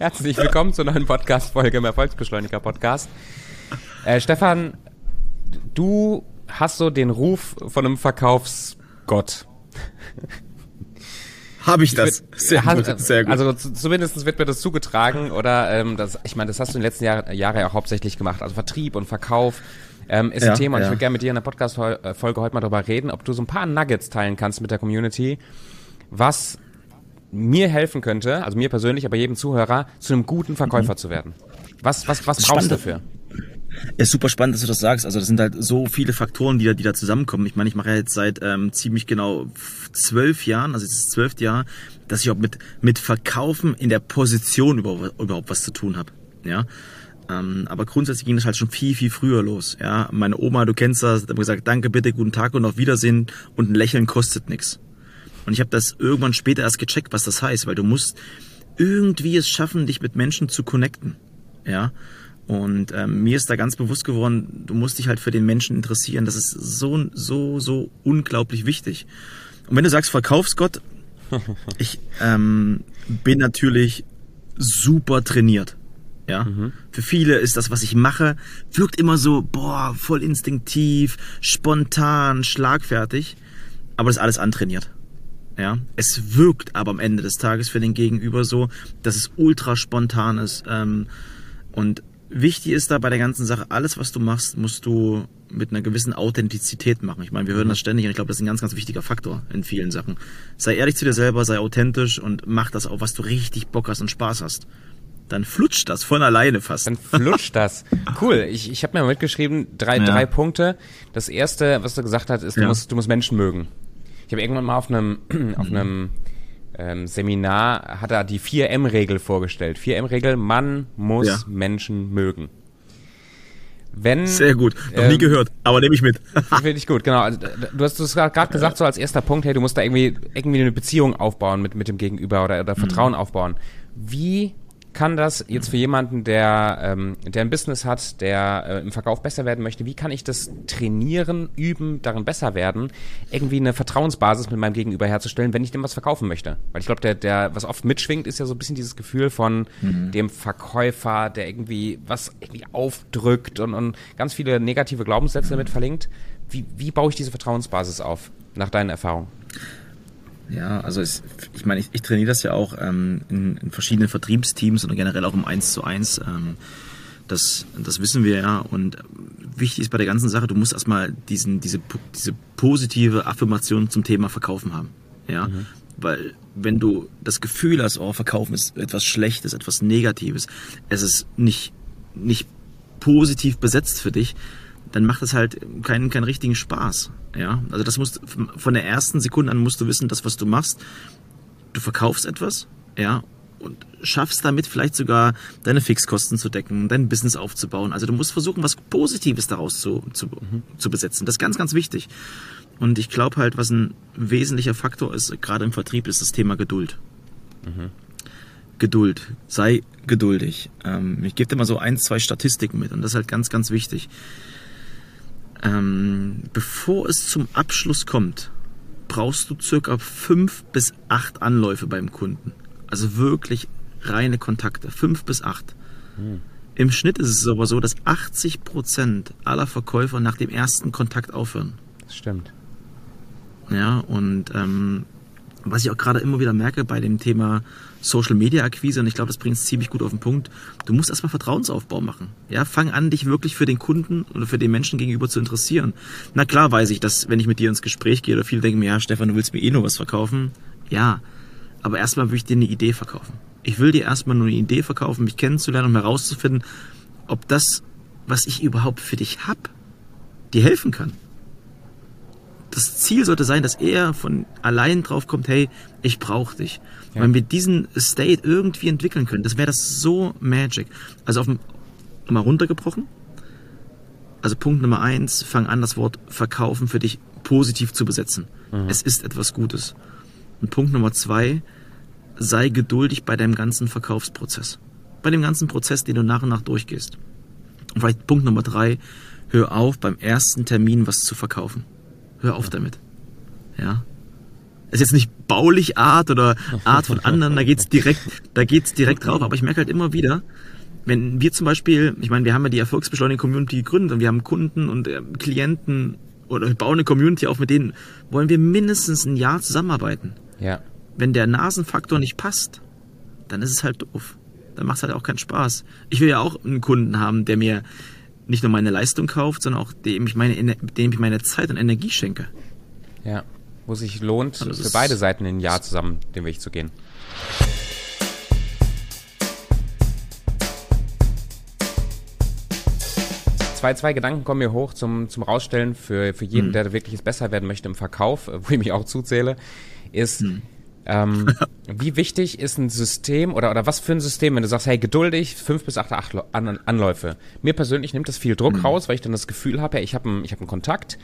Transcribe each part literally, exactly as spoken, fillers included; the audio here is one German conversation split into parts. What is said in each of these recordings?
Herzlich willkommen zur neuen Podcast-Folge im Erfolgsbeschleuniger-Podcast. Äh, Stefan, du hast so den Ruf von einem Verkaufsgott. Habe ich das? Sehr gut, sehr gut. Also zumindest wird mir das zugetragen, oder ähm, das, ich meine, das hast du in den letzten Jahr, Jahren auch hauptsächlich gemacht, also Vertrieb und Verkauf. Ähm, ist ja ein Thema, und ja. Ich würde gerne mit dir in der Podcast-Folge heute mal darüber reden, ob du so ein paar Nuggets teilen kannst mit der Community, was mir helfen könnte, also mir persönlich, aber jedem Zuhörer, zu einem guten Verkäufer mhm. zu werden. Was, was, was brauchst du dafür? Ist super spannend, dass du das sagst. Also das sind halt so viele Faktoren, die da, die da zusammenkommen. Ich meine, ich mache ja jetzt seit ähm, ziemlich genau zwölf Jahren, also jetzt ist das zwölfte Jahr, dass ich auch mit, mit Verkaufen in der Position überhaupt, überhaupt was zu tun habe, ja. Aber grundsätzlich ging das halt schon viel, viel früher los. Ja, meine Oma, du kennst das, hat immer gesagt, danke, bitte, guten Tag und auf Wiedersehen und ein Lächeln kostet nichts. Und ich habe das irgendwann später erst gecheckt, was das heißt, weil du musst irgendwie es schaffen, dich mit Menschen zu connecten. Ja, und ähm, mir ist da ganz bewusst geworden, du musst dich halt für den Menschen interessieren. Das ist so, so, so unglaublich wichtig. Und wenn du sagst Verkaufsgott, ich ähm, bin natürlich super trainiert. Ja, mhm. Für viele ist das, was ich mache, wirkt immer so, boah, voll instinktiv, spontan, schlagfertig, aber das ist alles antrainiert. Ja, es wirkt aber am Ende des Tages für den Gegenüber so, dass es ultra spontan ist. Ähm, und wichtig ist da bei der ganzen Sache, alles, was du machst, musst du mit einer gewissen Authentizität machen. Ich meine, wir hören das ständig und ich glaube, das ist ein ganz, ganz wichtiger Faktor in vielen Sachen. Sei ehrlich zu dir selber, sei authentisch und mach das, auf was du richtig Bock hast und Spaß hast. Dann flutscht das von alleine fast. Dann flutscht das. Cool. Ich, ich habe mir mitgeschrieben, drei, ja. drei Punkte. Das erste, was du gesagt hast, ist, du, ja. musst, du musst Menschen mögen. Ich habe irgendwann mal auf einem, auf einem ähm, Seminar, hat er die vier M Regel vorgestellt. vier M Regel, man muss ja. Menschen mögen. Wenn, Sehr gut. Noch ähm, nie gehört, aber nehme ich mit. Finde ich gut, genau. Du hast es gerade gesagt, so als erster Punkt, hey, du musst da irgendwie, irgendwie eine Beziehung aufbauen mit, mit dem Gegenüber oder, oder Vertrauen mhm. aufbauen. Wie kann das jetzt für jemanden, der, ähm, der ein Business hat, der äh, im Verkauf besser werden möchte, wie kann ich das trainieren, üben, darin besser werden, irgendwie eine Vertrauensbasis mit meinem Gegenüber herzustellen, wenn ich dem was verkaufen möchte? Weil ich glaube, der, der, was oft mitschwingt, ist ja so ein bisschen dieses Gefühl von mhm. dem Verkäufer, der irgendwie was irgendwie aufdrückt und, und ganz viele negative Glaubenssätze mhm. damit verlinkt. Wie, wie baue ich diese Vertrauensbasis auf, nach deinen Erfahrungen? Ja, also es, ich meine, ich, ich trainiere das ja auch ähm, in, in verschiedenen Vertriebsteams und generell auch im eins zu eins. Ähm, das, das wissen wir ja. Und wichtig ist bei der ganzen Sache, du musst erstmal diesen, diese, diese positive Affirmation zum Thema Verkaufen haben. Ja, mhm. Weil wenn du das Gefühl hast, oh, Verkaufen ist etwas Schlechtes, etwas Negatives, es ist nicht, nicht positiv besetzt für dich, dann macht das halt keinen, keinen richtigen Spaß. Ja? Also das musst, von der ersten Sekunde an musst du wissen, das, was du machst, du verkaufst etwas, ja, und schaffst damit vielleicht sogar deine Fixkosten zu decken, dein Business aufzubauen. Also du musst versuchen, was Positives daraus zu, zu, zu besetzen. Das ist ganz, ganz wichtig. Und ich glaube halt, was ein wesentlicher Faktor ist, gerade im Vertrieb, ist das Thema Geduld. Mhm. Geduld. Sei geduldig. Ähm, ich gebe dir mal so ein, zwei Statistiken mit und das ist halt ganz, ganz wichtig. Ähm, bevor es zum Abschluss kommt, brauchst du circa fünf bis acht Anläufe beim Kunden. Also wirklich reine Kontakte. Fünf bis acht. Hm. Im Schnitt ist es aber so, dass achtzig Prozent aller Verkäufer nach dem ersten Kontakt aufhören. Das stimmt. Ja, und ähm, was ich auch gerade immer wieder merke bei dem Thema Social Media Akquise, und ich glaube, das bringt es ziemlich gut auf den Punkt, du musst erstmal Vertrauensaufbau machen. Ja, fang an, dich wirklich für den Kunden oder für den Menschen gegenüber zu interessieren. Na klar weiß ich, dass wenn ich mit dir ins Gespräch gehe, oder viele denken mir, ja Stefan, du willst mir eh nur was verkaufen. Ja, aber erstmal will ich dir eine Idee verkaufen. Ich will dir erstmal nur eine Idee verkaufen, mich kennenzulernen, um herauszufinden, ob das, was ich überhaupt für dich habe, dir helfen kann. Das Ziel sollte sein, dass er von allein drauf kommt, hey, ich brauche dich. Ja. Wenn wir diesen State irgendwie entwickeln können, das wäre das so magic. Also auf dem, mal runtergebrochen. Also Punkt Nummer eins, fang an, das Wort Verkaufen für dich positiv zu besetzen. Mhm. Es ist etwas Gutes. Und Punkt Nummer zwei, sei geduldig bei deinem ganzen Verkaufsprozess. Bei dem ganzen Prozess, den du nach und nach durchgehst. Und vielleicht Punkt Nummer drei, hör auf, beim ersten Termin was zu verkaufen. Hör auf damit, ja. ist jetzt nicht baulich Art oder Art von anderen, da geht's direkt, da geht's direkt drauf. Aber ich merke halt immer wieder, wenn wir zum Beispiel, ich meine, wir haben ja die Erfolgsbeschleuniger-Community gegründet und wir haben Kunden und äh, Klienten oder wir bauen eine Community auf, mit denen wollen wir mindestens ein Jahr zusammenarbeiten. Ja. Wenn der Nasenfaktor nicht passt, dann ist es halt doof. Dann macht es halt auch keinen Spaß. Ich will ja auch einen Kunden haben, der mir nicht nur meine Leistung kauft, sondern auch dem ich meine, dem ich meine Zeit und Energie schenke. Ja, wo es sich lohnt, für beide Seiten ein Jahr zusammen den Weg zu gehen. Zwei, zwei Gedanken kommen mir hoch zum, zum Rausstellen für, für jeden, mhm. der wirklich besser werden möchte im Verkauf, wo ich mich auch zuzähle, ist, mhm. ähm, wie wichtig ist ein System oder, oder was für ein System, wenn du sagst, hey, geduldig, fünf bis acht Anläufe. Mir persönlich nimmt das viel Druck mhm. raus, weil ich dann das Gefühl habe, hey, ich habe einen, ich habe einen Kontakt,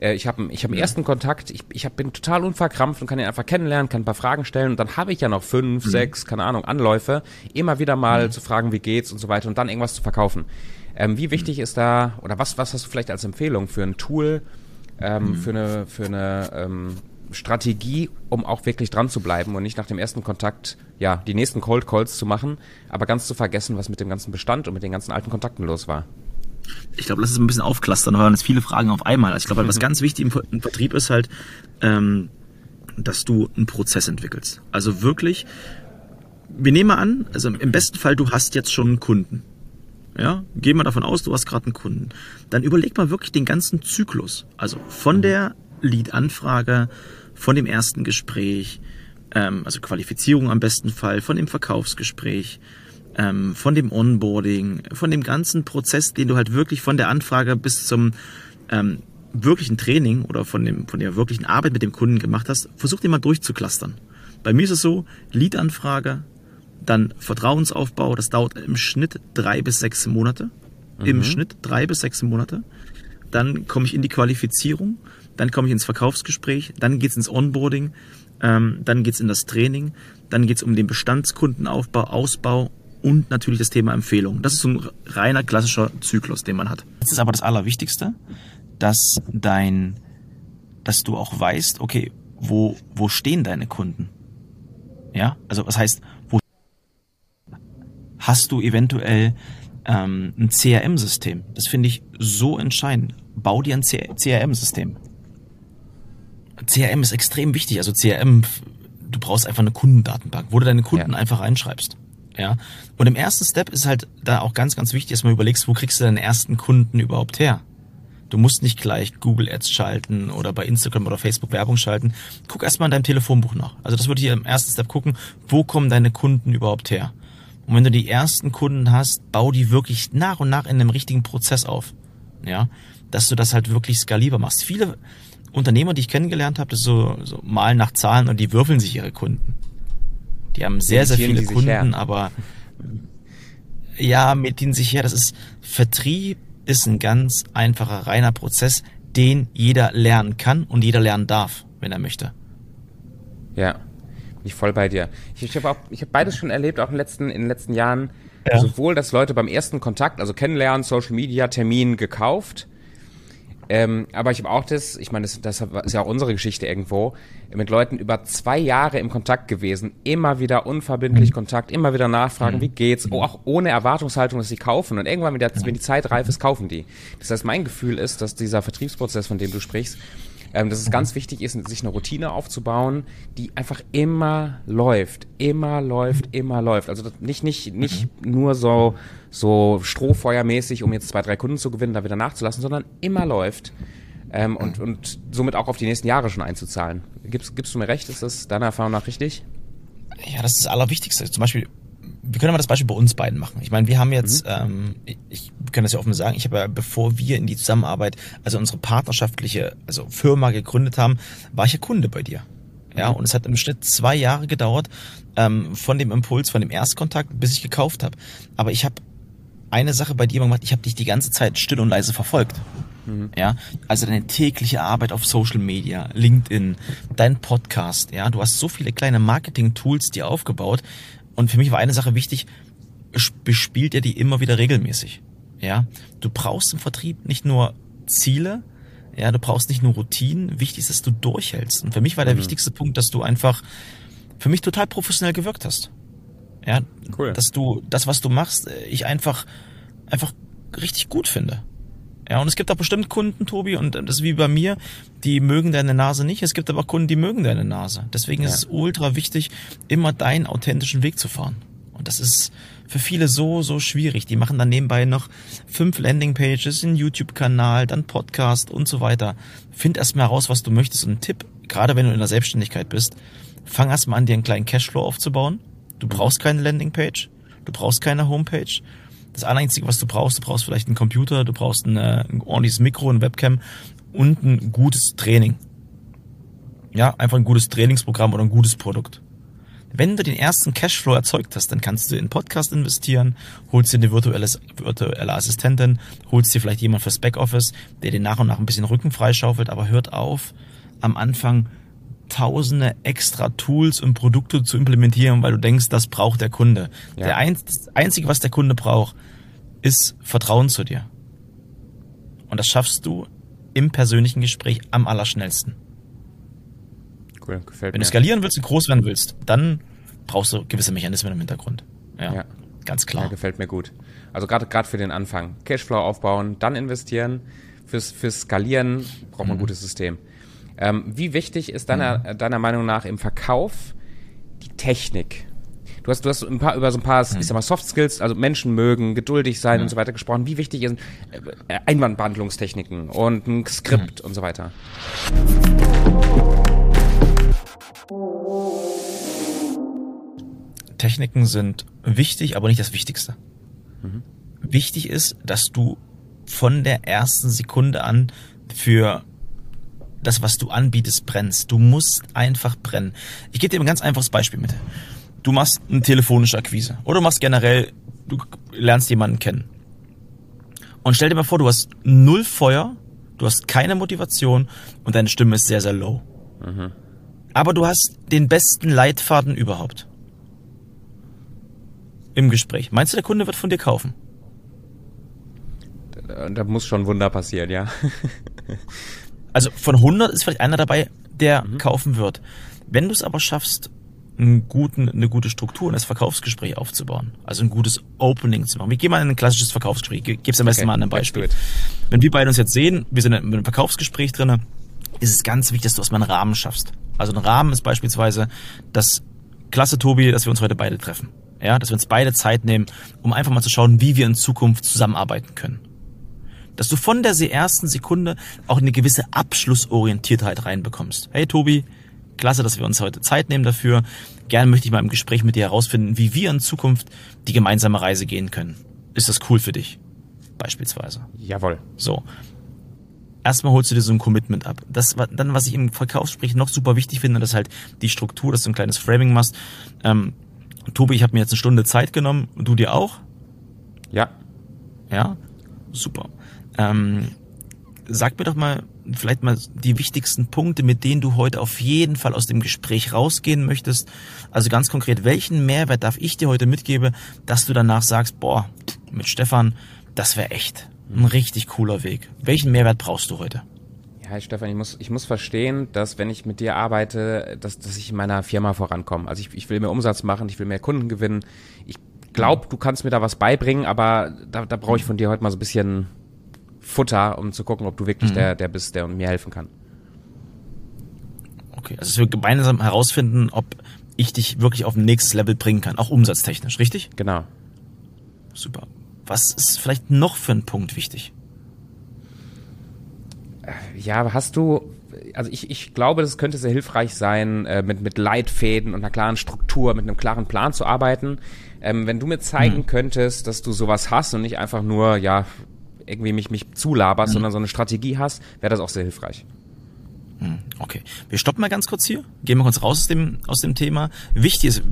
äh, ich habe einen, ich habe einen ja. ersten Kontakt, ich, ich hab, bin total unverkrampft und kann ihn einfach kennenlernen, kann ein paar Fragen stellen und dann habe ich ja noch fünf, mhm. sechs, keine Ahnung, Anläufe, immer wieder mal mhm. zu fragen, wie geht's und so weiter und dann irgendwas zu verkaufen. Ähm, wie wichtig ist da, oder was, was hast du vielleicht als Empfehlung für ein Tool, ähm, mhm. für eine, für eine ähm, Strategie, um auch wirklich dran zu bleiben und nicht nach dem ersten Kontakt, ja, die nächsten Cold Calls zu machen, aber ganz zu vergessen, was mit dem ganzen Bestand und mit den ganzen alten Kontakten los war? Ich glaube, lass es ein bisschen aufklustern, weil es viele Fragen auf einmal. Also ich glaube, mhm. was ganz wichtig im, im Vertrieb ist halt, ähm, dass du einen Prozess entwickelst. Also wirklich, wir nehmen mal an, also im besten Fall, du hast jetzt schon einen Kunden. Ja, gehen wir davon aus, du hast gerade einen Kunden. Dann überleg mal wirklich den ganzen Zyklus. Also von der Lead-Anfrage, von dem ersten Gespräch, ähm, also Qualifizierung am besten Fall, von dem Verkaufsgespräch, ähm, von dem Onboarding, von dem ganzen Prozess, den du halt wirklich von der Anfrage bis zum ähm, wirklichen Training oder von, dem, von der wirklichen Arbeit mit dem Kunden gemacht hast, versuch den mal durchzuklustern. Bei mir ist es so, Lead-Anfrage, dann Vertrauensaufbau, das dauert im Schnitt drei bis sechs Monate. Mhm. Im Schnitt drei bis sechs Monate. Dann komme ich in die Qualifizierung, dann komme ich ins Verkaufsgespräch, dann geht's ins Onboarding, ähm, dann geht's in das Training, dann geht's um den Bestandskundenaufbau, Ausbau und natürlich das Thema Empfehlung. Das ist so ein reiner klassischer Zyklus, den man hat. Das ist aber das Allerwichtigste, dass dein, dass du auch weißt, okay, wo, wo stehen deine Kunden? Ja, also was heißt, wo hast du eventuell ähm, ein C R M-System? Das finde ich so entscheidend. Bau dir ein C R M-System. C R M ist extrem wichtig. Also C R M, du brauchst einfach eine Kundendatenbank, wo du deine Kunden ja. einfach reinschreibst. Ja. Und im ersten Step ist halt da auch ganz, ganz wichtig, dass man überlegst, wo kriegst du deinen ersten Kunden überhaupt her? Du musst nicht gleich Google Ads schalten oder bei Instagram oder Facebook Werbung schalten. Guck erstmal in deinem Telefonbuch nach. Also das würde ich im ersten Step gucken, wo kommen deine Kunden überhaupt her? Und wenn du die ersten Kunden hast, bau die wirklich nach und nach in einem richtigen Prozess auf. Ja, dass du das halt wirklich skalierbar machst. Viele Unternehmer, die ich kennengelernt habe, das so, so malen nach Zahlen und die würfeln sich ihre Kunden. Die haben sehr, sehr viele Kunden, aber ja, mit denen sich her, das ist, Vertrieb ist ein ganz einfacher, reiner Prozess, den jeder lernen kann und jeder lernen darf, wenn er möchte. Ja. Bin ich voll bei dir. Ich, ich habe auch, ich habe beides schon erlebt, auch in den letzten, in den letzten Jahren. Ja. Sowohl, dass Leute beim ersten Kontakt, also Kennenlernen, Social Media, Termin gekauft. Ähm, aber ich habe auch das, ich meine, das, das ist ja auch unsere Geschichte irgendwo, mit Leuten über zwei Jahre im Kontakt gewesen. Immer wieder unverbindlich mhm. Kontakt, immer wieder nachfragen, mhm. wie geht's? Oh, auch ohne Erwartungshaltung, dass sie kaufen. Und irgendwann, wenn, der, wenn die Zeit reif ist, kaufen die. Das heißt, mein Gefühl ist, dass dieser Vertriebsprozess, von dem du sprichst, Ähm, dass es ganz wichtig ist, sich eine Routine aufzubauen, die einfach immer läuft, immer läuft, immer läuft. Also nicht nicht nicht nur so so strohfeuermäßig, um jetzt zwei, drei Kunden zu gewinnen, da wieder nachzulassen, sondern immer läuft ähm, und und somit auch auf die nächsten Jahre schon einzuzahlen. Gibst, gibst du mir recht? Ist das deiner Erfahrung nach richtig? Ja, das ist das Allerwichtigste. Zum Beispiel, wir können mal das Beispiel bei uns beiden machen. Ich meine, wir haben jetzt, mhm. ähm, ich kann das ja offen sagen, ich habe ja, bevor wir in die Zusammenarbeit, also unsere partnerschaftliche, also Firma gegründet haben, war ich ja Kunde bei dir. Ja, mhm. und es hat im Schnitt zwei Jahre gedauert, ähm, von dem Impuls, von dem Erstkontakt, bis ich gekauft habe. Aber ich habe eine Sache bei dir gemacht, ich habe dich die ganze Zeit still und leise verfolgt. Mhm. Ja, also deine tägliche Arbeit auf Social Media, LinkedIn, dein Podcast, ja, du hast so viele kleine Marketing-Tools dir aufgebaut. Und für mich war eine Sache wichtig, bespielt er die immer wieder regelmäßig. Ja, du brauchst im Vertrieb nicht nur Ziele, Ja, du brauchst nicht nur Routinen. Wichtig ist, dass du durchhältst. Und für mich war der mhm. wichtigste Punkt, dass du einfach für mich total professionell gewirkt hast. Ja, cool. Dass du das, was du machst, ich einfach einfach richtig gut finde. Ja, und es gibt auch bestimmt Kunden, Tobi, und das ist wie bei mir, die mögen deine Nase nicht. Es gibt aber auch Kunden, die mögen deine Nase. Deswegen ja. ist es ultra wichtig, immer deinen authentischen Weg zu fahren. Und das ist für viele so, so schwierig. Die machen dann nebenbei noch fünf Landingpages, einen YouTube-Kanal, dann Podcast und so weiter. Find erstmal heraus, was du möchtest. Und ein Tipp, gerade wenn du in der Selbstständigkeit bist, fang erstmal an, dir einen kleinen Cashflow aufzubauen. Du brauchst keine Landingpage, du brauchst keine Homepage. Das Einzige, was du brauchst, du brauchst vielleicht einen Computer, du brauchst ein, ein ordentliches Mikro, eine Webcam und ein gutes Training. Ja, einfach ein gutes Trainingsprogramm oder ein gutes Produkt. Wenn du den ersten Cashflow erzeugt hast, dann kannst du in einen Podcast investieren, holst dir eine virtuelle, virtuelle Assistentin, holst dir vielleicht jemand fürs Backoffice, der dir nach und nach ein bisschen Rücken freischaufelt, aber hört auf, am Anfang tausende extra Tools und Produkte zu implementieren, weil du denkst, das braucht der Kunde. Ja. Der ein, das Einzige, was der Kunde braucht, ist Vertrauen zu dir. Und das schaffst du im persönlichen Gespräch am allerschnellsten. Cool, gefällt mir. Wenn du skalieren willst und groß werden willst, dann brauchst du gewisse Mechanismen im Hintergrund. Ja, ja. Ganz klar. Ja, gefällt mir gut. Also gerade gerade für den Anfang. Cashflow aufbauen, dann investieren. Fürs, fürs Skalieren braucht man ein mhm. gutes System. Ähm, wie wichtig ist deiner, mhm. deiner Meinung nach im Verkauf die Technik? Du hast, du hast ein paar, über so ein paar, mhm. ich sag mal, Soft Skills, also Menschen mögen, geduldig sein mhm. und so weiter gesprochen. Wie wichtig sind Einwandbehandlungstechniken und ein Skript mhm. und so weiter? Techniken sind wichtig, aber nicht das Wichtigste. Mhm. Wichtig ist, dass du von der ersten Sekunde an für das, was du anbietest, brennst. Du musst einfach brennen. Ich gebe dir ein ganz einfaches Beispiel mit. Du machst eine telefonische Akquise oder du machst generell, du lernst jemanden kennen. Und stell dir mal vor, du hast null Feuer, du hast keine Motivation und deine Stimme ist sehr, sehr low. Mhm. Aber du hast den besten Leitfaden überhaupt im Gespräch. Meinst du, der Kunde wird von dir kaufen? Da, da muss schon Wunder passieren, ja. Also von hundert ist vielleicht einer dabei, der mhm. kaufen wird. Wenn du es aber schaffst, einen guten, eine gute Struktur in das Verkaufsgespräch aufzubauen, also ein gutes Opening zu machen. Wir gehen mal in ein klassisches Verkaufsgespräch. Ich gebe es am besten okay. mal an einem Beispiel. Wenn wir beide uns jetzt sehen, wir sind in einem Verkaufsgespräch drin, ist es ganz wichtig, dass du erstmal einen Rahmen schaffst. Also ein Rahmen ist beispielsweise das Klasse, Tobi, dass wir uns heute beide treffen. Ja, dass wir uns beide Zeit nehmen, um einfach mal zu schauen, wie wir in Zukunft zusammenarbeiten können. Dass du von der ersten Sekunde auch eine gewisse Abschlussorientiertheit reinbekommst. Hey Tobi, klasse, dass wir uns heute Zeit nehmen dafür. Gerne möchte ich mal im Gespräch mit dir herausfinden, wie wir in Zukunft die gemeinsame Reise gehen können. Ist das cool für dich? Beispielsweise. Jawohl. So. Erstmal holst du dir so ein Commitment ab. Das war dann, was ich im Verkaufssprech noch super wichtig finde, das ist halt die Struktur, dass du ein kleines Framing machst. Ähm, Tobi, ich habe mir jetzt eine Stunde Zeit genommen. Und du dir auch? Ja. Ja? Super. Ähm, sag mir doch mal vielleicht mal die wichtigsten Punkte, mit denen du heute auf jeden Fall aus dem Gespräch rausgehen möchtest. Also ganz konkret, welchen Mehrwert darf ich dir heute mitgeben, dass du danach sagst, boah, mit Stefan, das wäre echt ein richtig cooler Weg. Welchen Mehrwert brauchst du heute? Hi Stefan, ich muss, ich muss verstehen, dass wenn ich mit dir arbeite, dass, dass ich in meiner Firma vorankomme. Also ich, ich will mehr Umsatz machen, ich will mehr Kunden gewinnen. Ich glaube, du kannst mir da was beibringen, aber da, da brauche ich von dir heute mal so ein bisschen Futter, um zu gucken, ob du wirklich mhm. der, der bist, der mir helfen kann. Okay, also dass wir gemeinsam herausfinden, ob ich dich wirklich auf ein nächstes Level bringen kann, auch umsatztechnisch, richtig? Genau. Super. Was ist vielleicht noch für ein Punkt wichtig? Ja, aber hast du, also ich, ich glaube, das könnte sehr hilfreich sein, äh, mit, mit Leitfäden und einer klaren Struktur, mit einem klaren Plan zu arbeiten. Ähm, wenn du mir zeigen mhm. könntest, dass du sowas hast und nicht einfach nur, ja, irgendwie mich, mich zulaberst, mhm. sondern so eine Strategie hast, wäre das auch sehr hilfreich. Okay. Wir stoppen mal ganz kurz hier, gehen mal kurz raus aus dem, aus dem Thema. Wichtig ist,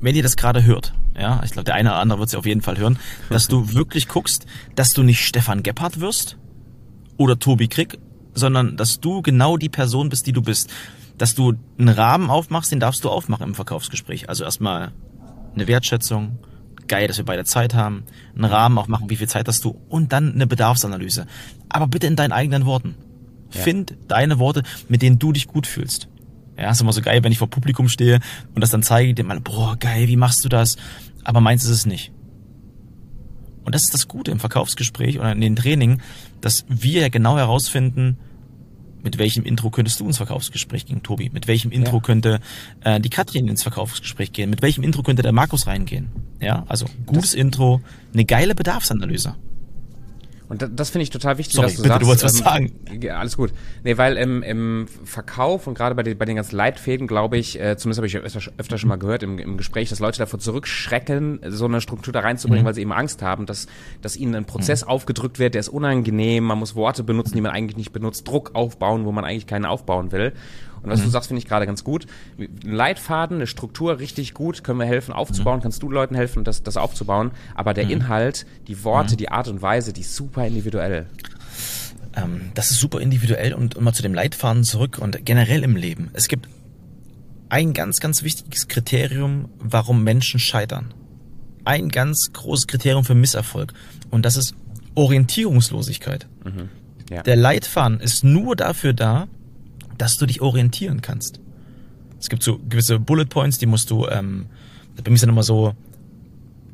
wenn ihr das gerade hört, ja, ich glaube, der eine oder andere wird es ja auf jeden Fall hören, dass du wirklich guckst, dass du nicht Stefan Gebhardt wirst oder Tobi Krieg, sondern dass du genau die Person bist, die du bist. Dass du einen Rahmen aufmachst, den darfst du aufmachen im Verkaufsgespräch. Also erstmal eine Wertschätzung, geil, dass wir beide Zeit haben, einen Rahmen auch machen, wie viel Zeit hast du und dann eine Bedarfsanalyse. Aber bitte in deinen eigenen Worten. Ja. Find deine Worte, mit denen du dich gut fühlst. Ja, ist immer so geil, wenn ich vor Publikum stehe und das dann zeige, ich dir mal, boah, geil, wie machst du das? Aber meins ist es nicht. Und das ist das Gute im Verkaufsgespräch oder in den Training, dass wir ja genau herausfinden, mit welchem Intro könntest du ins Verkaufsgespräch gehen, Tobi? Mit welchem Intro ja. könnte äh, die Katrin ins Verkaufsgespräch gehen? Mit welchem Intro könnte der Markus reingehen? Ja, also gutes das, Intro, eine geile Bedarfsanalyse. Und das, das finde ich total wichtig, Sorry, dass du bitte, sagst. Du wolltest ähm, was sagen. Ja, alles gut. Nee, weil ähm, im Verkauf und gerade bei, bei den ganzen Leitfäden, glaube ich, äh, zumindest habe ich öfter, öfter schon mal gehört im, im Gespräch, dass Leute davor zurückschrecken, so eine Struktur da reinzubringen, mhm. weil sie eben Angst haben, dass, dass ihnen ein Prozess mhm. aufgedrückt wird, der ist unangenehm, man muss Worte benutzen, die man eigentlich nicht benutzt, Druck aufbauen, wo man eigentlich keinen aufbauen will. Und was mhm. du sagst, finde ich gerade ganz gut. Ein Leitfaden, eine Struktur, richtig gut, können wir helfen aufzubauen, mhm. kannst du Leuten helfen, das, das aufzubauen. Aber der mhm. Inhalt, die Worte, mhm. die Art und Weise, die ist super individuell. Ähm, das ist super individuell und immer zu dem Leitfaden zurück und generell im Leben. Es gibt ein ganz, ganz wichtiges Kriterium, warum Menschen scheitern. Ein ganz großes Kriterium für Misserfolg. Und das ist Orientierungslosigkeit. Mhm. Ja. Der Leitfaden ist nur dafür da, dass du dich orientieren kannst. Es gibt so gewisse Bullet Points, die musst du, ähm, bei mir ist dann immer so,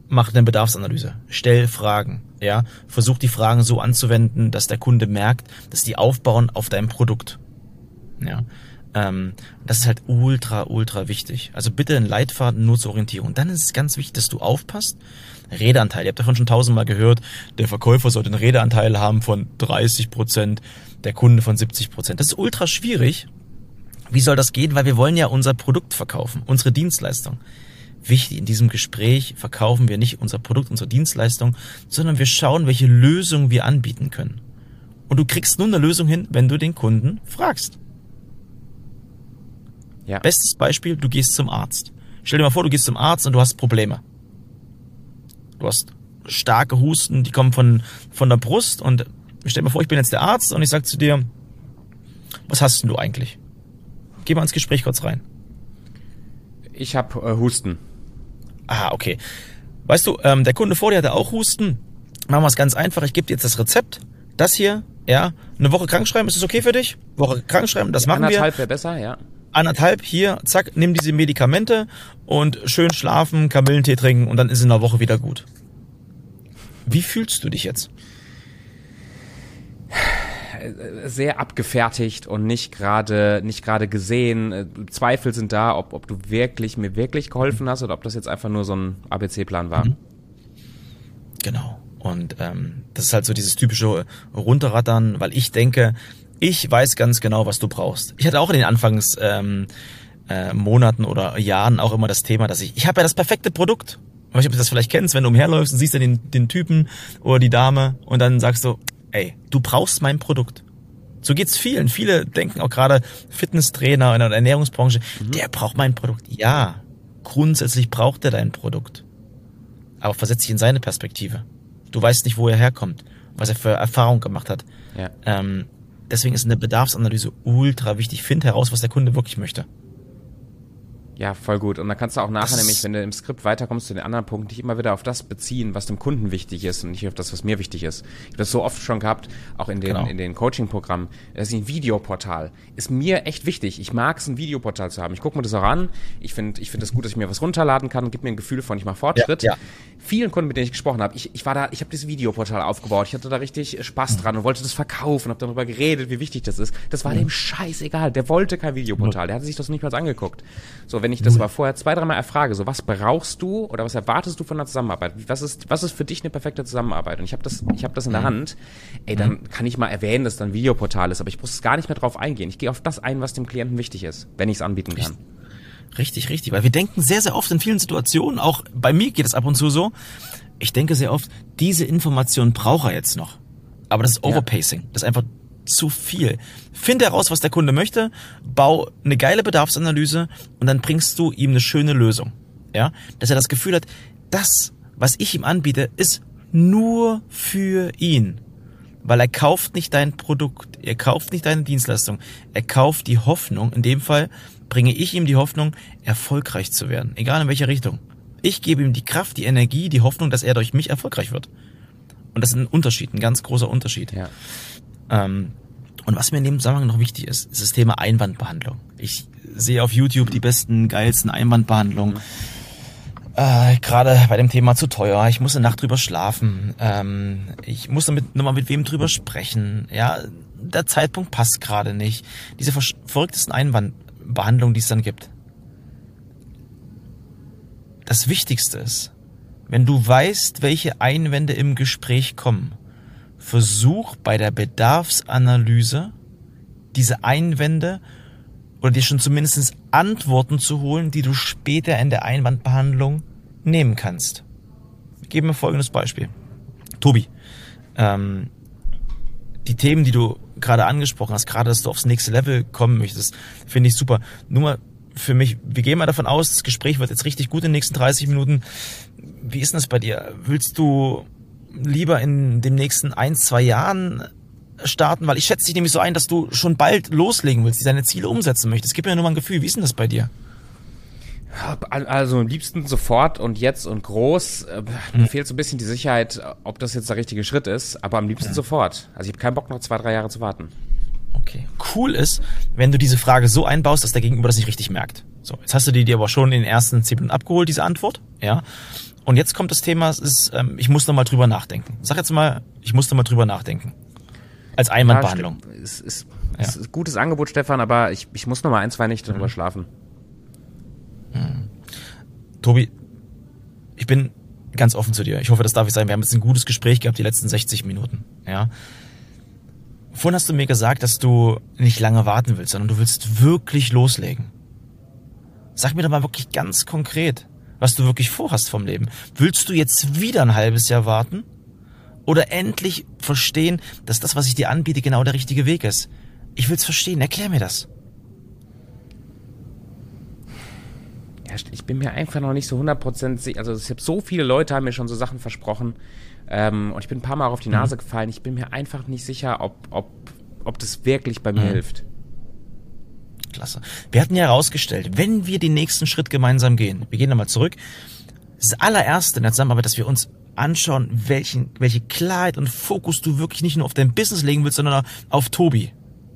mach eine Bedarfsanalyse, stell Fragen, ja, versuch die Fragen so anzuwenden, dass der Kunde merkt, dass die aufbauen auf deinem Produkt, ja. Ähm, das ist halt ultra, ultra wichtig. Also bitte einen Leitfaden nur zur Orientierung. Und dann ist es ganz wichtig, dass du aufpasst. Redeanteil. Ihr habt davon schon tausendmal gehört, der Verkäufer soll den Redeanteil haben von dreißig Prozent, der Kunde von siebzig Prozent. Das ist ultra schwierig. Wie soll das gehen? Weil wir wollen ja unser Produkt verkaufen, unsere Dienstleistung. Wichtig, in diesem Gespräch verkaufen wir nicht unser Produkt, unsere Dienstleistung, sondern wir schauen, welche Lösung wir anbieten können. Und du kriegst nur eine Lösung hin, wenn du den Kunden fragst. Ja. Bestes Beispiel, du gehst zum Arzt. Stell dir mal vor, du gehst zum Arzt und du hast Probleme. Du hast starke Husten, die kommen von, von der Brust und stell dir mal vor, ich bin jetzt der Arzt und ich sag zu dir, was hast denn du eigentlich? Geh mal ins Gespräch kurz rein. Ich hab äh, Husten. Ah, okay. Weißt du, ähm, der Kunde vor dir hatte auch Husten. Machen wir es ganz einfach, ich gebe dir jetzt das Rezept. Das hier, ja, eine Woche krankschreiben, ist das okay für dich? Woche krankschreiben, das ja, machen wir. Anderthalb wäre besser, ja. Anderthalb hier, zack, nimm diese Medikamente und schön schlafen, Kamillentee trinken und dann ist in einer Woche wieder gut. Wie fühlst du dich jetzt? Sehr abgefertigt und nicht gerade nicht gerade gesehen. Zweifel sind da, ob, ob du wirklich mir wirklich geholfen hast oder ob das jetzt einfach nur so ein A B C-Plan war. Genau. Und ähm, das ist halt so dieses typische Runterrattern, weil ich denke... Ich weiß ganz genau, was du brauchst. Ich hatte auch in den Anfangs ähm, äh, Monaten oder Jahren auch immer das Thema, dass ich, ich habe ja das perfekte Produkt. Ich weiß nicht, ob du das vielleicht kennst, wenn du umherläufst und siehst dann den, den Typen oder die Dame und dann sagst du, ey, du brauchst mein Produkt. So geht's vielen. Viele denken auch gerade Fitnesstrainer in der Ernährungsbranche, mhm. der braucht mein Produkt. Ja, grundsätzlich braucht er dein Produkt. Aber versetz dich in seine Perspektive. Du weißt nicht, wo er herkommt, was er für Erfahrung gemacht hat. Ja. Ähm, Deswegen ist eine Bedarfsanalyse ultra wichtig. Find heraus, was der Kunde wirklich möchte. Ja, voll gut. Und dann kannst du auch nachher das nämlich, wenn du im Skript weiterkommst zu den anderen Punkten, dich immer wieder auf das beziehen, was dem Kunden wichtig ist und nicht auf das, was mir wichtig ist. Ich habe das so oft schon gehabt, auch in den, genau. in den Coaching-Programmen. Das ist ein Videoportal. Ist mir echt wichtig. Ich mag es, ein Videoportal zu haben. Ich gucke mir das auch an. Ich finde ich finde es gut, dass ich mir was runterladen kann. Gibt mir ein Gefühl von, ich mache Fortschritt. Ja, ja. Vielen Kunden, mit denen ich gesprochen habe, ich, ich war da, ich habe dieses Videoportal aufgebaut. Ich hatte da richtig Spaß dran und wollte das verkaufen, habe darüber geredet, wie wichtig das ist. Das war ja. dem scheißegal. Der wollte kein Videoportal. Der hatte sich das nicht mal angeguckt. So, wenn Wenn ich das aber vorher zwei, dreimal erfrage, so was brauchst du oder was erwartest du von einer Zusammenarbeit? Was ist, was ist für dich eine perfekte Zusammenarbeit? Und ich habe das, ich hab das in der Hand, ey, dann kann ich mal erwähnen, dass es ein Videoportal ist, aber ich muss gar nicht mehr drauf eingehen. Ich gehe auf das ein, was dem Klienten wichtig ist, wenn ich es anbieten kann. Richtig, richtig, weil wir denken sehr, sehr oft in vielen Situationen, auch bei mir geht es ab und zu so, ich denke sehr oft, diese Information braucht er jetzt noch. Aber das ist Overpacing, das ist einfach zu viel. Find heraus, was der Kunde möchte, bau eine geile Bedarfsanalyse und dann bringst du ihm eine schöne Lösung. Ja, dass er das Gefühl hat, das, was ich ihm anbiete, ist nur für ihn. Weil er kauft nicht dein Produkt, er kauft nicht deine Dienstleistung, er kauft die Hoffnung. In dem Fall bringe ich ihm die Hoffnung, erfolgreich zu werden, egal in welcher Richtung. Ich gebe ihm die Kraft, die Energie, die Hoffnung, dass er durch mich erfolgreich wird. Und das ist ein Unterschied, ein ganz großer Unterschied. Ja. Ähm, Und Und was mir in dem Zusammenhang noch wichtig ist, ist das Thema Einwandbehandlung. Ich sehe auf YouTube die besten, geilsten Einwandbehandlungen. Mhm. Äh, gerade bei dem Thema zu teuer, ich muss eine Nacht drüber schlafen, ähm, ich muss damit nochmal mit wem drüber sprechen, ja, der Zeitpunkt passt gerade nicht. Diese versch- verrücktesten Einwandbehandlungen, die es dann gibt. Das Wichtigste ist, wenn du weißt, welche Einwände im Gespräch kommen, versuch bei der Bedarfsanalyse diese Einwände oder dir schon zumindest Antworten zu holen, die du später in der Einwandbehandlung nehmen kannst. Ich gebe mir folgendes Beispiel. Tobi, ähm, die Themen, die du gerade angesprochen hast, gerade, dass du aufs nächste Level kommen möchtest, finde ich super. Nur mal für mich, wir gehen mal davon aus, das Gespräch wird jetzt richtig gut in den nächsten dreißig Minuten. Wie ist denn das bei dir? Willst du lieber in den nächsten ein, zwei Jahren starten, weil ich schätze dich nämlich so ein, dass du schon bald loslegen willst, deine Ziele umsetzen möchtest. Gib mir nur mal ein Gefühl, wie ist denn das bei dir? Also am liebsten sofort und jetzt und groß. Mir hm. fehlt so ein bisschen die Sicherheit, ob das jetzt der richtige Schritt ist, aber am liebsten ja. sofort. Also ich habe keinen Bock, noch zwei, drei Jahre zu warten. Okay. Cool ist, wenn du diese Frage so einbaust, dass der Gegenüber das nicht richtig merkt. So, jetzt hast du die dir aber schon in den ersten zehn Minuten abgeholt, diese Antwort. Ja. Und jetzt kommt das Thema, es ist, ähm, ich muss nochmal drüber nachdenken. Sag jetzt mal, ich muss nochmal drüber nachdenken. Als Einwandbehandlung. Ja, es ist, es ist ein gutes Angebot, Stefan, aber ich, ich muss noch mal ein, zwei Nächte drüber mhm. schlafen. Mhm. Tobi, ich bin ganz offen zu dir. Ich hoffe, das darf ich sein. Wir haben jetzt ein gutes Gespräch gehabt, die letzten sechzig Minuten. Ja. Vorhin hast du mir gesagt, dass du nicht lange warten willst, sondern du willst wirklich loslegen. Sag mir doch mal wirklich ganz konkret, was du wirklich vorhast vom Leben. Willst du jetzt wieder ein halbes Jahr warten? Oder endlich verstehen, dass das, was ich dir anbiete, genau der richtige Weg ist. Ich will's verstehen, erklär mir das. Ja, ich bin mir einfach noch nicht so hundert Prozent sicher. Also ich habe so viele Leute, haben mir schon so Sachen versprochen. Ähm, und ich bin ein paar Mal auf die Nase mhm. gefallen. Ich bin mir einfach nicht sicher, ob, ob, ob das wirklich bei mir mhm. hilft. Klasse. Wir hatten ja herausgestellt, wenn wir den nächsten Schritt gemeinsam gehen, wir gehen nochmal zurück, das allererste in der Zusammenarbeit, dass wir uns anschauen, welchen, welche Klarheit und Fokus du wirklich nicht nur auf dein Business legen willst, sondern auf Tobi.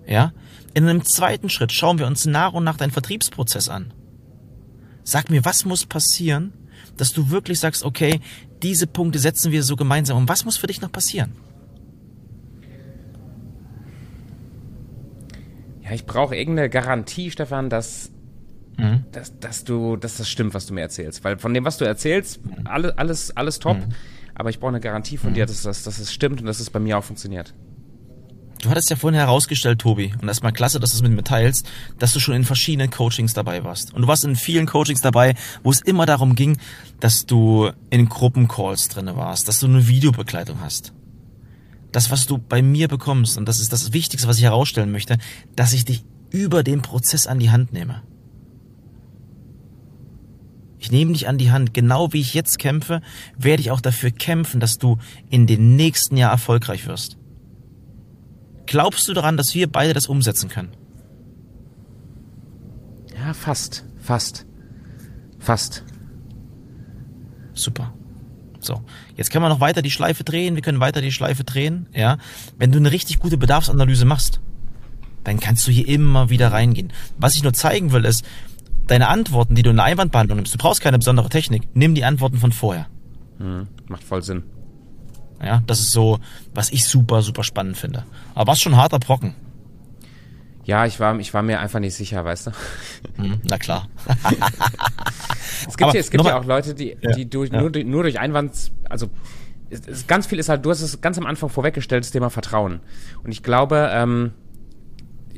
Ja? In einem zweiten Schritt schauen wir uns nach und nach deinen Vertriebsprozess an. Sag mir, was muss passieren, dass du wirklich sagst, okay, diese Punkte setzen wir so gemeinsam. Und was muss für dich noch passieren? Ja, ich brauche irgendeine Garantie, Stefan, dass Mhm. Dass, dass du, dass das stimmt, was du mir erzählst. Weil von dem, was du erzählst, alle, alles, alles top. Mhm. Aber ich brauche eine Garantie von mhm. dir, dass das, dass es stimmt und dass es bei mir auch funktioniert. Du hattest ja vorhin herausgestellt, Tobi, und erstmal klasse, dass du es mit mir teilst, dass du schon in verschiedenen Coachings dabei warst. Und du warst in vielen Coachings dabei, wo es immer darum ging, dass du in Gruppencalls drinne warst, dass du eine Videobegleitung hast. Das, was du bei mir bekommst, und das ist das Wichtigste, was ich herausstellen möchte, dass ich dich über den Prozess an die Hand nehme. Ich nehme dich an die Hand. Genau wie ich jetzt kämpfe, werde ich auch dafür kämpfen, dass du in den nächsten Jahr erfolgreich wirst. Glaubst du daran, dass wir beide das umsetzen können? Ja, fast. Fast. Fast. Super. So, jetzt können wir noch weiter die Schleife drehen. Wir können weiter die Schleife drehen. Ja, wenn du eine richtig gute Bedarfsanalyse machst, dann kannst du hier immer wieder reingehen. Was ich nur zeigen will, ist, deine Antworten, die du in der Einwandbehandlung nimmst, du brauchst keine besondere Technik, nimm die Antworten von vorher. Hm, macht voll Sinn. Ja, das ist so, was ich super, super spannend finde. Aber was schon harter Brocken. Ja, ich war, ich war mir einfach nicht sicher, weißt du? Hm, na klar. Es gibt, hier, es gibt ja auch Leute, die, die ja, durch, ja. Nur, nur durch Einwand, also ist, ganz viel ist halt, du hast es ganz am Anfang vorweggestellt, das Thema Vertrauen. Und ich glaube, ähm,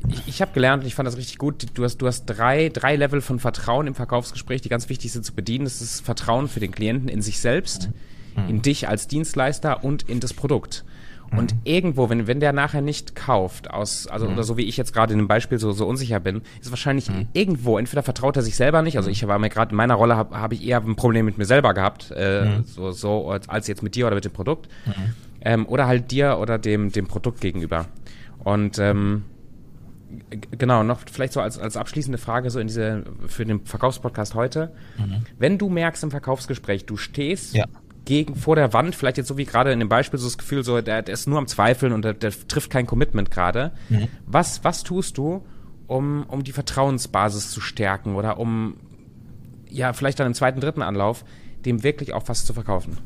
Ich, ich habe gelernt und ich fand das richtig gut. Du hast, du hast drei, drei Level von Vertrauen im Verkaufsgespräch, die ganz wichtig sind zu bedienen. Das ist Vertrauen für den Klienten in sich selbst, mhm. in dich als Dienstleister und in das Produkt. Mhm. Und irgendwo, wenn, wenn der nachher nicht kauft, aus, also, mhm. oder so wie ich jetzt gerade in dem Beispiel so, so unsicher bin, ist wahrscheinlich mhm. irgendwo, entweder vertraut er sich selber nicht. Also ich war mir gerade in meiner Rolle, habe hab ich eher ein Problem mit mir selber gehabt, äh, mhm. so, so, als jetzt mit dir oder mit dem Produkt. Mhm. Ähm, oder halt dir oder dem, dem Produkt gegenüber. Und, ähm, Genau, noch vielleicht so als, als abschließende Frage so in diese, für den Verkaufspodcast heute. Mhm. Wenn du merkst im Verkaufsgespräch, du stehst ja. gegen, vor der Wand, vielleicht jetzt so wie gerade in dem Beispiel so das Gefühl, so der, der ist nur am Zweifeln und der, der trifft kein Commitment gerade. Mhm. Was, was tust du, um, um die Vertrauensbasis zu stärken oder um, ja, vielleicht dann im zweiten, dritten Anlauf, dem wirklich auch was zu verkaufen?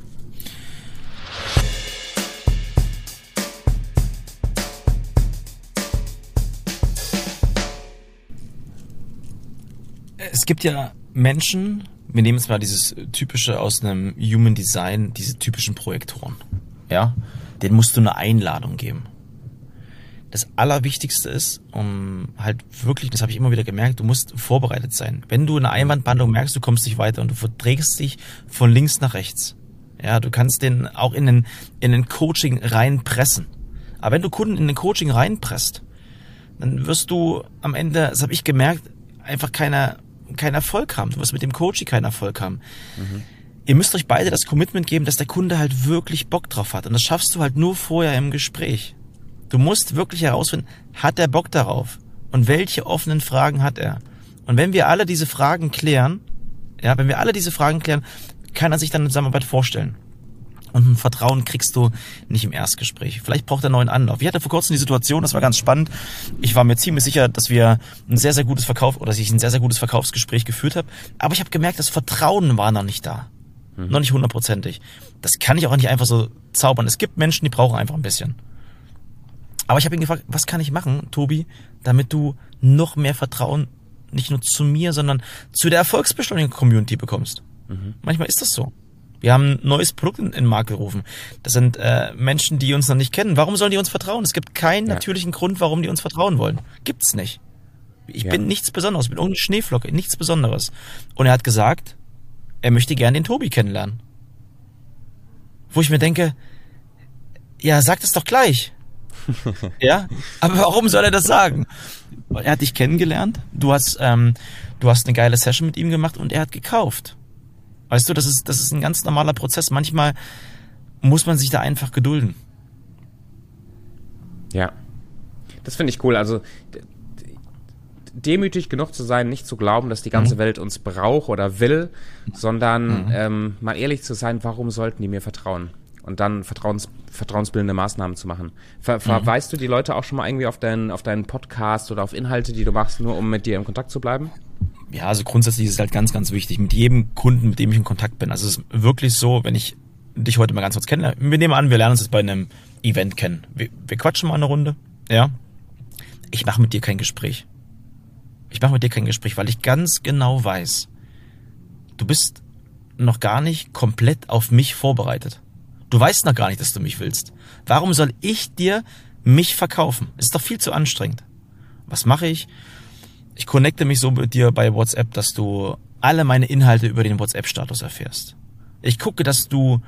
Es gibt ja Menschen, wir nehmen jetzt mal dieses typische aus einem Human Design, diese typischen Projektoren, ja, denen musst du eine Einladung geben. Das Allerwichtigste ist, um halt wirklich, das habe ich immer wieder gemerkt, du musst vorbereitet sein. Wenn du eine Einwandbehandlung merkst, du kommst nicht weiter und du verdrängst dich von links nach rechts. Ja, du kannst den auch in den, in den Coaching reinpressen. Aber wenn du Kunden in den Coaching reinpresst, dann wirst du am Ende, das habe ich gemerkt, einfach keine... keinen Erfolg haben. Du wirst mit dem Coaching keinen Erfolg haben. Mhm. Ihr müsst euch beide das Commitment geben, dass der Kunde halt wirklich Bock drauf hat. Und das schaffst du halt nur vorher im Gespräch. Du musst wirklich herausfinden, hat er Bock darauf? Und welche offenen Fragen hat er? Und wenn wir alle diese Fragen klären, ja, wenn wir alle diese Fragen klären, kann er sich dann eine Zusammenarbeit vorstellen. Und ein Vertrauen kriegst du nicht im Erstgespräch. Vielleicht braucht er einen neuen Anlauf. Ich hatte vor kurzem die Situation, das war ganz spannend. Ich war mir ziemlich sicher, dass wir ein sehr, sehr gutes Verkauf oder dass ich ein sehr, sehr gutes Verkaufsgespräch geführt habe. Aber ich habe gemerkt, das Vertrauen war noch nicht da. Mhm. Noch nicht hundertprozentig. Das kann ich auch nicht einfach so zaubern. Es gibt Menschen, die brauchen einfach ein bisschen. Aber ich habe ihn gefragt, was kann ich machen, Tobi, damit du noch mehr Vertrauen nicht nur zu mir, sondern zu der Erfolgsbeschleuniger-Community bekommst. Mhm. Manchmal ist das so. Wir haben ein neues Produkt in den Markt gerufen. Das sind äh, Menschen, die uns noch nicht kennen. Warum sollen die uns vertrauen? Es gibt keinen ja. natürlichen Grund, warum die uns vertrauen wollen. Gibt's nicht. Ich ja. bin nichts Besonderes. Ich bin irgendeine Schneeflocke, nichts Besonderes. Und er hat gesagt, er möchte gerne den Tobi kennenlernen. Wo ich mir denke, ja, sag das doch gleich. Ja, aber warum soll er das sagen? Er hat dich kennengelernt. Du hast, ähm, du hast eine geile Session mit ihm gemacht und er hat gekauft. Weißt du, das ist, das ist ein ganz normaler Prozess. Manchmal muss man sich da einfach gedulden. Ja, das finde ich cool. Also demütig genug zu sein, nicht zu glauben, dass die ganze mhm. Welt uns braucht oder will, sondern mhm. ähm, mal ehrlich zu sein, warum sollten die mir vertrauen? Und dann vertrauens, vertrauensbildende Maßnahmen zu machen. Ver, verweist mhm. du die Leute auch schon mal irgendwie auf deinen, auf deinen Podcast oder auf Inhalte, die du machst, nur um mit dir in Kontakt zu bleiben? Ja, also grundsätzlich ist es halt ganz, ganz wichtig, mit jedem Kunden, mit dem ich in Kontakt bin. Also es ist wirklich so, wenn ich dich heute mal ganz kurz kennenlerne, wir nehmen an, wir lernen uns jetzt bei einem Event kennen. Wir, wir quatschen mal eine Runde, ja. Ich mache mit dir kein Gespräch. Ich mache mit dir kein Gespräch, weil ich ganz genau weiß, du bist noch gar nicht komplett auf mich vorbereitet. Du weißt noch gar nicht, dass du mich willst. Warum soll ich dir mich verkaufen? Es ist doch viel zu anstrengend. Was mache ich? Ich connecte mich so mit dir bei WhatsApp, dass du alle meine Inhalte über den WhatsApp-Status erfährst. Ich gucke, dass du,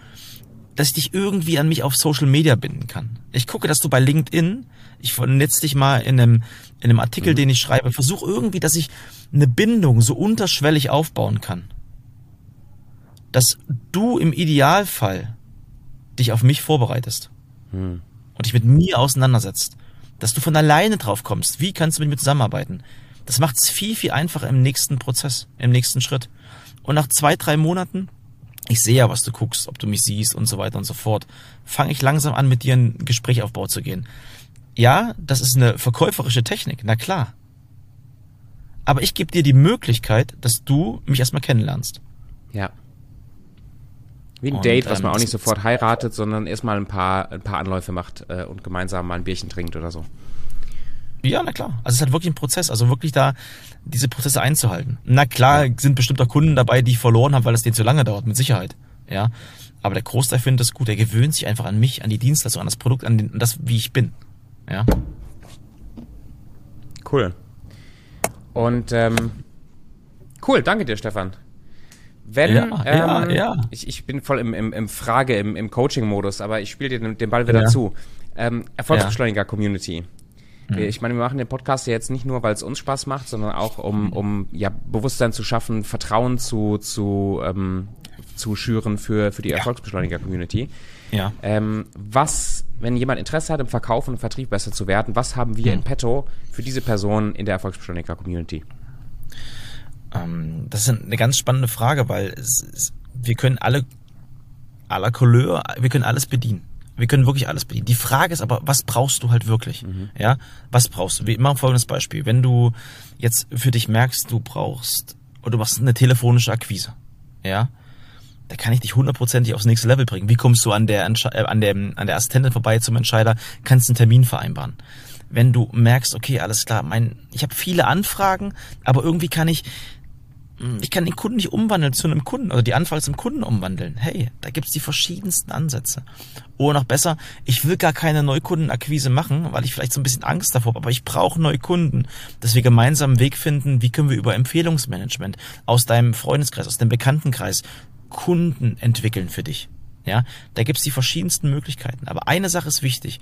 dass ich dich irgendwie an mich auf Social Media binden kann. Ich gucke, dass du bei LinkedIn, ich vernetze dich mal in einem, in einem Artikel, mhm. den ich schreibe, versuche irgendwie, dass ich eine Bindung so unterschwellig aufbauen kann. Dass du im Idealfall dich auf mich vorbereitest. Mhm. Und dich mit mir auseinandersetzt. Dass du von alleine drauf kommst. Wie kannst du mit mir zusammenarbeiten? Das macht es viel, viel einfacher im nächsten Prozess, im nächsten Schritt. Und nach zwei, drei Monaten, ich sehe ja, was du guckst, ob du mich siehst und so weiter und so fort, fange ich langsam an, mit dir einen Gesprächaufbau zu gehen. Ja, das ist eine verkäuferische Technik, na klar. Aber ich gebe dir die Möglichkeit, dass du mich erstmal kennenlernst. Ja. Wie ein und, Date, was man ähm, auch nicht sofort heiratet, sondern erstmal ein paar, ein paar Anläufe macht äh, und gemeinsam mal ein Bierchen trinkt oder so. Ja, na klar. Also es ist halt wirklich ein Prozess, also wirklich da diese Prozesse einzuhalten. Na klar sind bestimmt auch Kunden dabei, die ich verloren habe, weil es denen zu lange dauert, mit Sicherheit. Ja, aber der Großteil findet das gut. Er gewöhnt sich einfach an mich, an die Dienstleistung, an das Produkt, an, den, an das, wie ich bin. Ja. Cool. Und ähm, cool, danke dir, Stefan. Wenn, ja, ähm, ja, ja. Ich, ich bin voll im, im, im Frage, im, im Coaching-Modus, aber ich spiele dir den, den Ball wieder ja. zu. Ähm, Erfolgsbeschleuniger-Community. Ich meine, wir machen den Podcast ja jetzt nicht nur, weil es uns Spaß macht, sondern auch, um, um ja, Bewusstsein zu schaffen, Vertrauen zu, zu, ähm, zu schüren für, für die ja. Erfolgsbeschleuniger-Community. Ja. Ähm, was, wenn jemand Interesse hat, im Verkauf und im Vertrieb besser zu werden, was haben wir mhm. in petto für diese Personen in der Erfolgsbeschleuniger-Community? Ähm, das ist eine ganz spannende Frage, weil es, es, wir können alle à la Couleur, wir können alles bedienen. Wir können wirklich alles bedienen. Die Frage ist aber, was brauchst du halt wirklich? Mhm. Ja, was brauchst du? Wir machen folgendes Beispiel. Wenn du jetzt für dich merkst, du brauchst, oder du machst eine telefonische Akquise, ja, da kann ich dich hundertprozentig aufs nächste Level bringen. Wie kommst du an der, äh, an dem, an der Assistentin vorbei zum Entscheider? Kannst einen Termin vereinbaren. Wenn du merkst, okay, alles klar, mein, ich habe viele Anfragen, aber irgendwie kann ich, ich kann den Kunden nicht umwandeln zu einem Kunden, also die Anfrage zum Kunden umwandeln. Hey, da gibt's die verschiedensten Ansätze. Oder noch besser, ich will gar keine Neukundenakquise machen, weil ich vielleicht so ein bisschen Angst davor habe, aber ich brauche Neukunden, dass wir gemeinsam einen Weg finden, wie können wir über Empfehlungsmanagement aus deinem Freundeskreis, aus deinem Bekanntenkreis Kunden entwickeln für dich. Ja, da gibt's die verschiedensten Möglichkeiten. Aber eine Sache ist wichtig,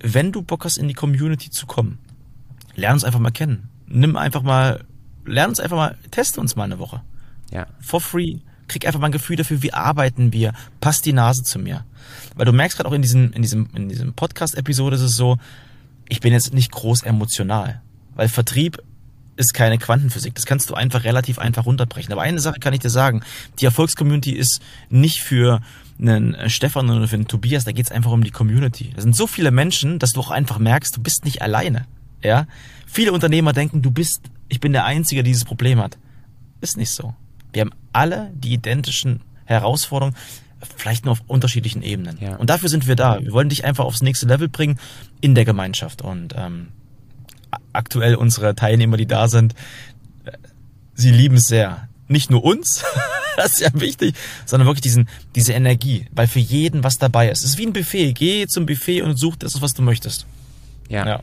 wenn du Bock hast, in die Community zu kommen, lern uns einfach mal kennen. Nimm einfach mal... Lern uns einfach mal, teste uns mal eine Woche. Ja. For free. Krieg einfach mal ein Gefühl dafür, wie arbeiten wir? Passt die Nase zu mir? Weil du merkst gerade auch in diesem, in diesem, in diesem Podcast-Episode ist es so, ich bin jetzt nicht groß emotional. Weil Vertrieb ist keine Quantenphysik. Das kannst du einfach relativ einfach runterbrechen. Aber eine Sache kann ich dir sagen. Die Erfolgscommunity ist nicht für einen Stefan oder für einen Tobias. Da geht's einfach um die Community. Da sind so viele Menschen, dass du auch einfach merkst, du bist nicht alleine. Ja? Viele Unternehmer denken, du bist ich bin der Einzige, der dieses Problem hat. Ist nicht so. Wir haben alle die identischen Herausforderungen, vielleicht nur auf unterschiedlichen Ebenen. Ja. Und dafür sind wir da. Wir wollen dich einfach aufs nächste Level bringen in der Gemeinschaft. Und ähm, aktuell unsere Teilnehmer, die da sind, sie lieben es sehr. Nicht nur uns, das ist ja wichtig, sondern wirklich diesen, diese Energie, weil für jeden was dabei ist. Es ist wie ein Buffet. Geh zum Buffet und such das, was du möchtest. Ja. ja.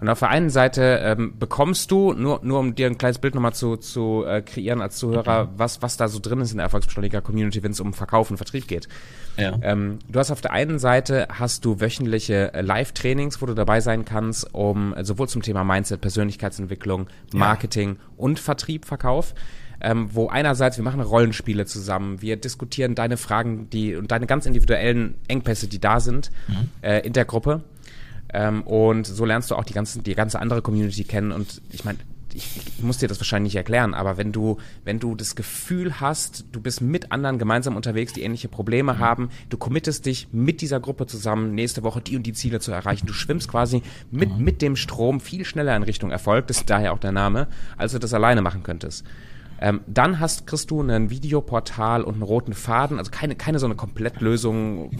Und auf der einen Seite ähm, bekommst du, nur, nur um dir ein kleines Bild nochmal zu, zu äh, kreieren als Zuhörer, was, was da so drin ist in der Erfolgsbeschleuniger-Community, wenn es um Verkauf und Vertrieb geht. Ja. Ähm, du hast auf der einen Seite hast du wöchentliche äh, Live-Trainings, wo du dabei sein kannst, um äh, sowohl zum Thema Mindset, Persönlichkeitsentwicklung, Marketing ja. und Vertrieb, Verkauf. Ähm, wo einerseits, wir machen Rollenspiele zusammen, wir diskutieren deine Fragen die und deine ganz individuellen Engpässe, die da sind mhm. äh, in der Gruppe. Ähm, und so lernst du auch die ganzen, die ganze andere Community kennen. Und ich meine, ich, ich muss dir das wahrscheinlich nicht erklären, aber wenn du, wenn du das Gefühl hast, du bist mit anderen gemeinsam unterwegs, die ähnliche Probleme mhm. haben, du committest dich mit dieser Gruppe zusammen, nächste Woche die und die Ziele zu erreichen. Du schwimmst quasi mit, mhm. mit dem Strom viel schneller in Richtung Erfolg, das ist daher auch der Name, als du das alleine machen könntest. Ähm, dann hast, kriegst du ein Videoportal und einen roten Faden, also keine, keine so eine Komplettlösung,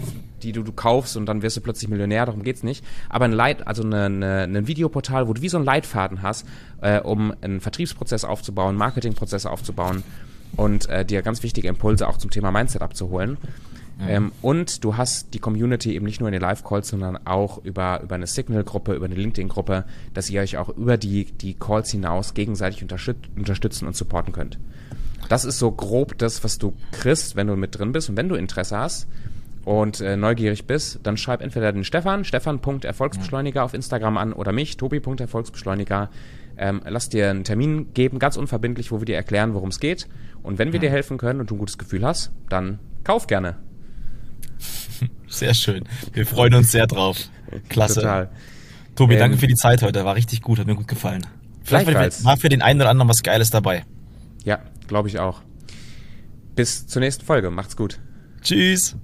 die du, du kaufst und dann wirst du plötzlich Millionär, darum geht's nicht, aber ein Leit, also ein Videoportal, wo du wie so einen Leitfaden hast, äh, um einen Vertriebsprozess aufzubauen, einen Marketingprozess aufzubauen und äh, dir ganz wichtige Impulse auch zum Thema Mindset abzuholen. Mhm. Ähm, und du hast die Community eben nicht nur in den Live-Calls, sondern auch über, über eine Signal-Gruppe, über eine LinkedIn-Gruppe, dass ihr euch auch über die, die Calls hinaus gegenseitig unterstüt- unterstützen und supporten könnt. Das ist so grob das, was du kriegst, wenn du mit drin bist. Und wenn du Interesse hast und äh, neugierig bist, dann schreib entweder den Stefan, stefan punkt erfolgsbeschleuniger auf Instagram an oder mich, tobi punkt erfolgsbeschleuniger. Ähm, lass dir einen Termin geben, ganz unverbindlich, wo wir dir erklären, worum es geht. Und wenn wir mhm. dir helfen können und du ein gutes Gefühl hast, dann kauf gerne. Sehr schön. Wir freuen uns sehr drauf. Klasse. Total. Tobi, ähm, danke für die Zeit heute. War richtig gut, hat mir gut gefallen. Vielleicht war für den einen oder anderen was Geiles dabei. Ja, glaube ich auch. Bis zur nächsten Folge. Macht's gut. Tschüss.